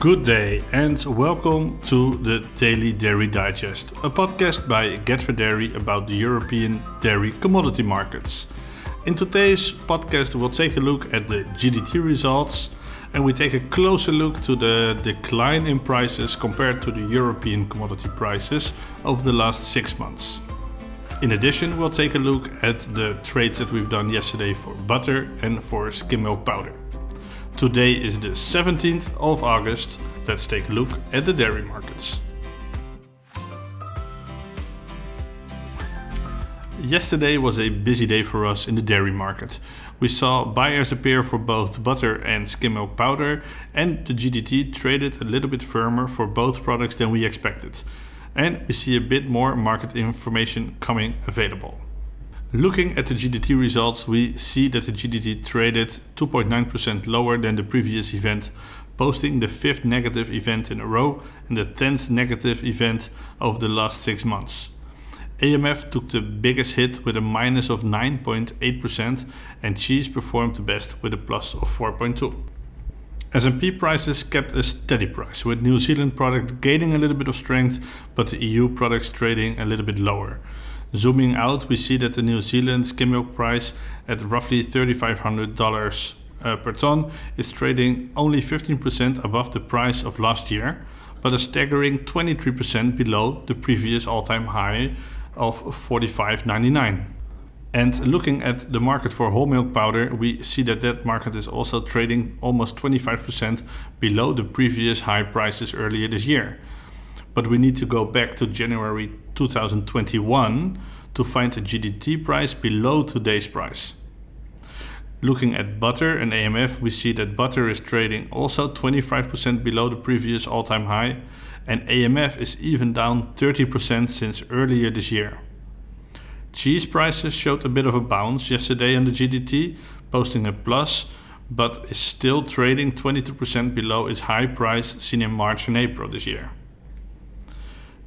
Good day and welcome to the Daily Dairy Digest, a podcast by Get4Dairy about the European dairy commodity markets. In today's podcast we'll take a look at the GDT results and we take a closer look to the decline in prices compared to the European commodity prices over the last 6 months. In addition, we'll take a look at the trades that we've done yesterday for butter and for skim milk powder. Today is the 17th of August. Let's take a look at the dairy markets. Yesterday was a busy day for us in the dairy market. We saw buyers appear for both butter and skim milk powder, and the GDT traded a little bit firmer for both products than we expected. And we see a bit more market information coming available. Looking at the GDT results, we see that the GDT traded 2.9% lower than the previous event, posting the 5th negative event in a row and the 10th negative event over the last 6 months. AMF took the biggest hit with a minus of 9.8% and cheese performed the best with a plus of 4.2%. S&P prices kept a steady price, with New Zealand product gaining a little bit of strength, but the EU products trading a little bit lower. Zooming out, we see that the New Zealand skim milk price at roughly $3,500 per ton is trading only 15% above the price of last year, but a staggering 23% below the previous all-time high of $45.99. And looking at the market for whole milk powder, we see that market is also trading almost 25% below the previous high prices earlier this year. But we need to go back to January 2021 to find the GDT price below today's price. Looking at butter and AMF, we see that butter is trading also 25% below the previous all-time high, and AMF is even down 30% since earlier this year. Cheese prices showed a bit of a bounce yesterday on the GDT, posting a plus, but is still trading 22% below its high price seen in March and April this year.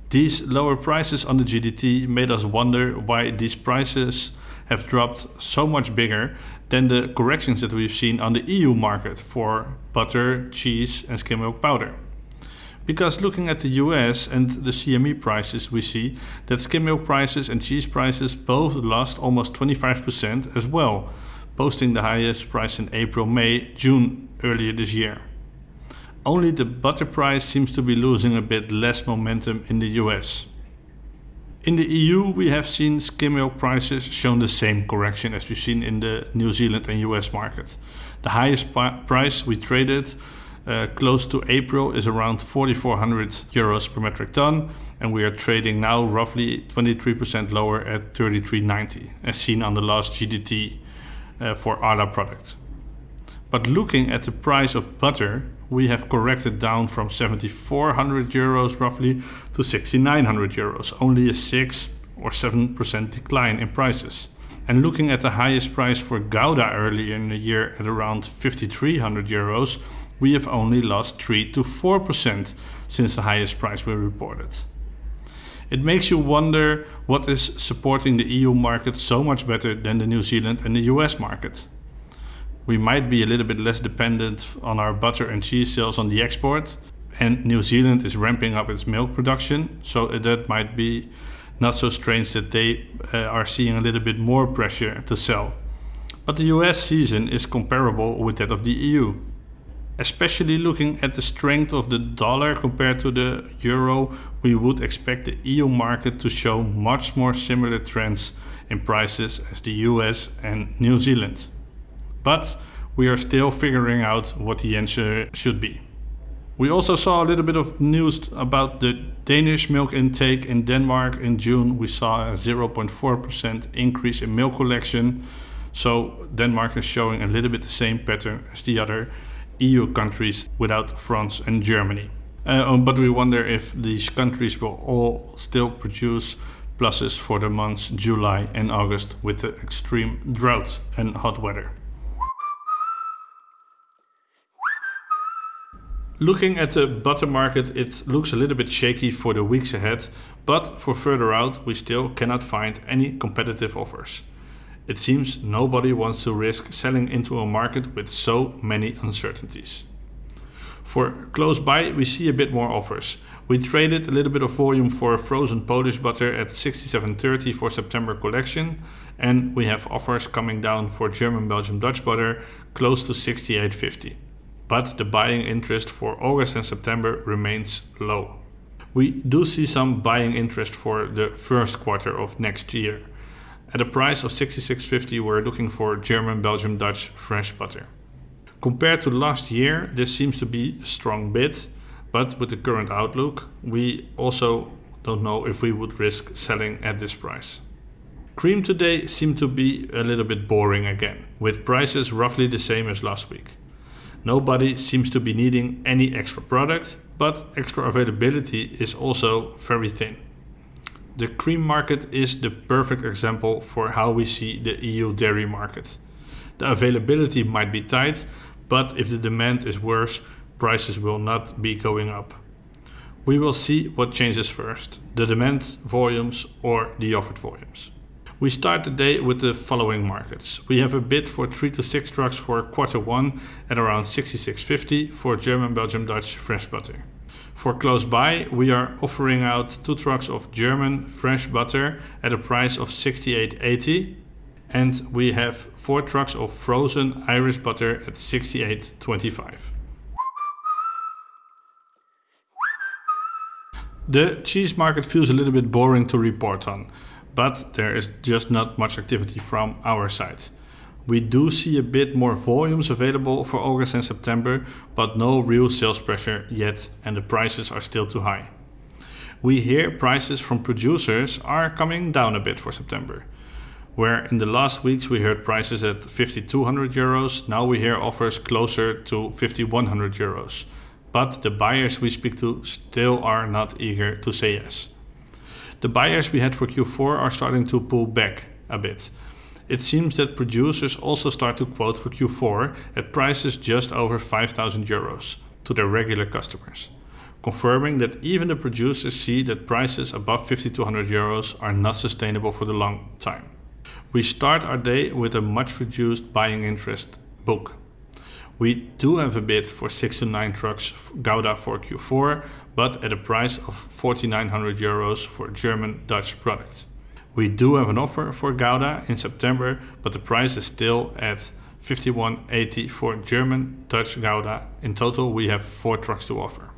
These lower prices on the GDT made us wonder why these prices have dropped so much bigger than the corrections that we've seen on the EU market for butter, cheese and skim milk powder. Because looking at the US and the CME prices, we see that skim milk prices and cheese prices both lost almost 25% as well, posting the highest price in April, May, June earlier this year. Only the butter price seems to be losing a bit less momentum in the US. In the EU, we have seen skim milk prices shown the same correction as we've seen in the New Zealand and US market. The highest price we traded close to April is around €4,400 per metric ton, and we are trading now roughly 23% lower at €33.90, as seen on the last GDT for Arla product. But looking at the price of butter, we have corrected down from €7,400 roughly to €6,900, only a 6 or 7% decline in prices. And looking at the highest price for Gouda earlier in the year at around €5,300, we have only lost 3 to 4% since the highest price we reported. It makes you wonder what is supporting the EU market so much better than the New Zealand and the US market. We might be a little bit less dependent on our butter and cheese sales on the export, and New Zealand is ramping up its milk production, so that might be not so strange that they are seeing a little bit more pressure to sell. But the US season is comparable with that of the EU. Especially looking at the strength of the dollar compared to the euro, we would expect the EU market to show much more similar trends in prices as the US and New Zealand. But we are still figuring out what the answer should be. We also saw a little bit of news about the Danish milk intake in Denmark in June. We saw a 0.4% increase in milk collection. So Denmark is showing a little bit the same pattern as the other EU countries without France and Germany. But we wonder if these countries will all still produce pluses for the months July and August with the extreme drought and hot weather. Looking at the butter market, it looks a little bit shaky for the weeks ahead, but for further out we still cannot find any competitive offers. It seems nobody wants to risk selling into a market with so many uncertainties. For close by, we see a bit more offers. We traded a little bit of volume for frozen Polish butter at 67.30 for September collection, and we have offers coming down for German, Belgium, Dutch butter close to 68.50. But the buying interest for August and September remains low. We do see some buying interest for the first quarter of next year. At a price of 66.50, we're looking for German, Belgium, Dutch, fresh butter. Compared to last year, this seems to be a strong bid, but with the current outlook, we also don't know if we would risk selling at this price. Cream today seemed to be a little bit boring again, with prices roughly the same as last week. Nobody seems to be needing any extra product, but extra availability is also very thin. The cream market is the perfect example for how we see the EU dairy market. The availability might be tight, but if the demand is worse, prices will not be going up. We will see what changes first, the demand volumes or the offered volumes. We start the day with the following markets. We have a bid for 3 to 6 trucks for quarter one at around 66.50 for German, Belgium, Dutch, fresh butter. For close by, we are offering out 2 trucks of German fresh butter at a price of 68.80, and we have 4 trucks of frozen Irish butter at 68.25. The cheese market feels a little bit boring to report on, but there is just not much activity from our side. We do see a bit more volumes available for August and September, but no real sales pressure yet, and the prices are still too high. We hear prices from producers are coming down a bit for September. Where in the last weeks we heard prices at 5,200 euros, now we hear offers closer to 5,100 euros. But the buyers we speak to still are not eager to say yes. The buyers we had for Q4 are starting to pull back a bit. It seems that producers also start to quote for Q4 at prices just over 5,000 euros to their regular customers, confirming that even the producers see that prices above 5,200 euros are not sustainable for the long time. We start our day with a much reduced buying interest book. We do have a bid for 6 to 9 trucks Gouda for Q4, but at a price of 4,900 euros for German Dutch products. We do have an offer for Gouda in September, but the price is still at 51.80 for German Dutch Gouda. In total, we have 4 trucks to offer.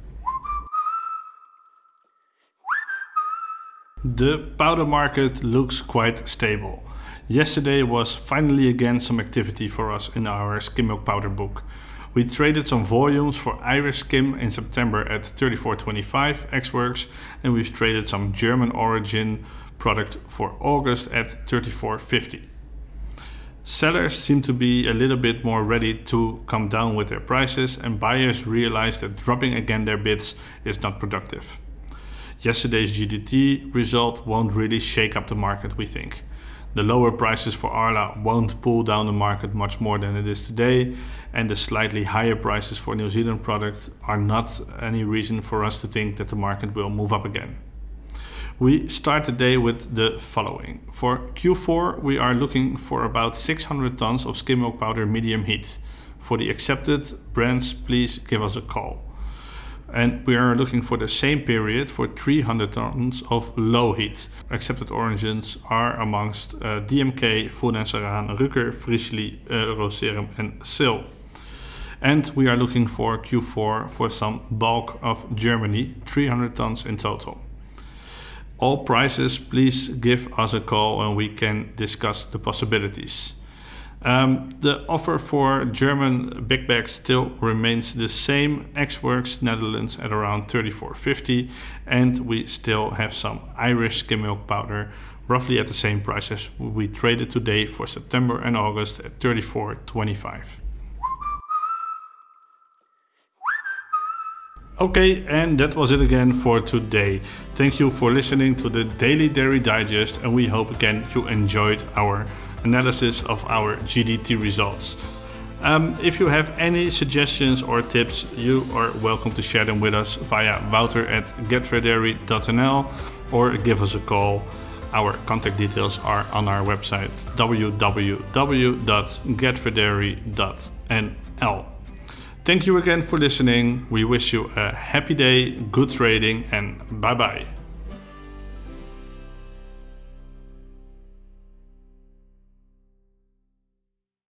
The powder market looks quite stable. Yesterday was finally again some activity for us in our skim milk powder book. We traded some volumes for Irish skim in September at 34.25 ex-works, and we've traded some German origin product for August at 34.50. Sellers seem to be a little bit more ready to come down with their prices, and buyers realize that dropping again their bids is not productive. Yesterday's GDT result won't really shake up the market, we think. The lower prices for Arla won't pull down the market much more than it is today, and the slightly higher prices for New Zealand product are not any reason for us to think that the market will move up again. We start the day with the following. For Q4, we are looking for about 600 tons of skim milk powder medium heat. For the accepted brands, please give us a call. And we are looking for the same period for 300 tons of low heat. Accepted origins are amongst DMK, Fuldenseran, Rucker, Frischli, Roserum and Sil. And we are looking for Q4 for some bulk of Germany, 300 tons in total. All prices, please give us a call and we can discuss the possibilities. The offer for German big bags still remains the same. Ex-works Netherlands at around 34.50, and we still have some Irish skim milk powder roughly at the same price as we traded today for September and August at 34.25. Okay, and that was it again for today. Thank you for listening to the Daily Dairy Digest, and we hope again you enjoyed our analysis of our GDT results. If you have any suggestions or tips, you are welcome to share them with us via wouter@get4dairy.nl or give us a call. Our contact details are on our website www.get4dairy.nl. Thank you again for listening. We wish you a happy day, good trading, and bye bye.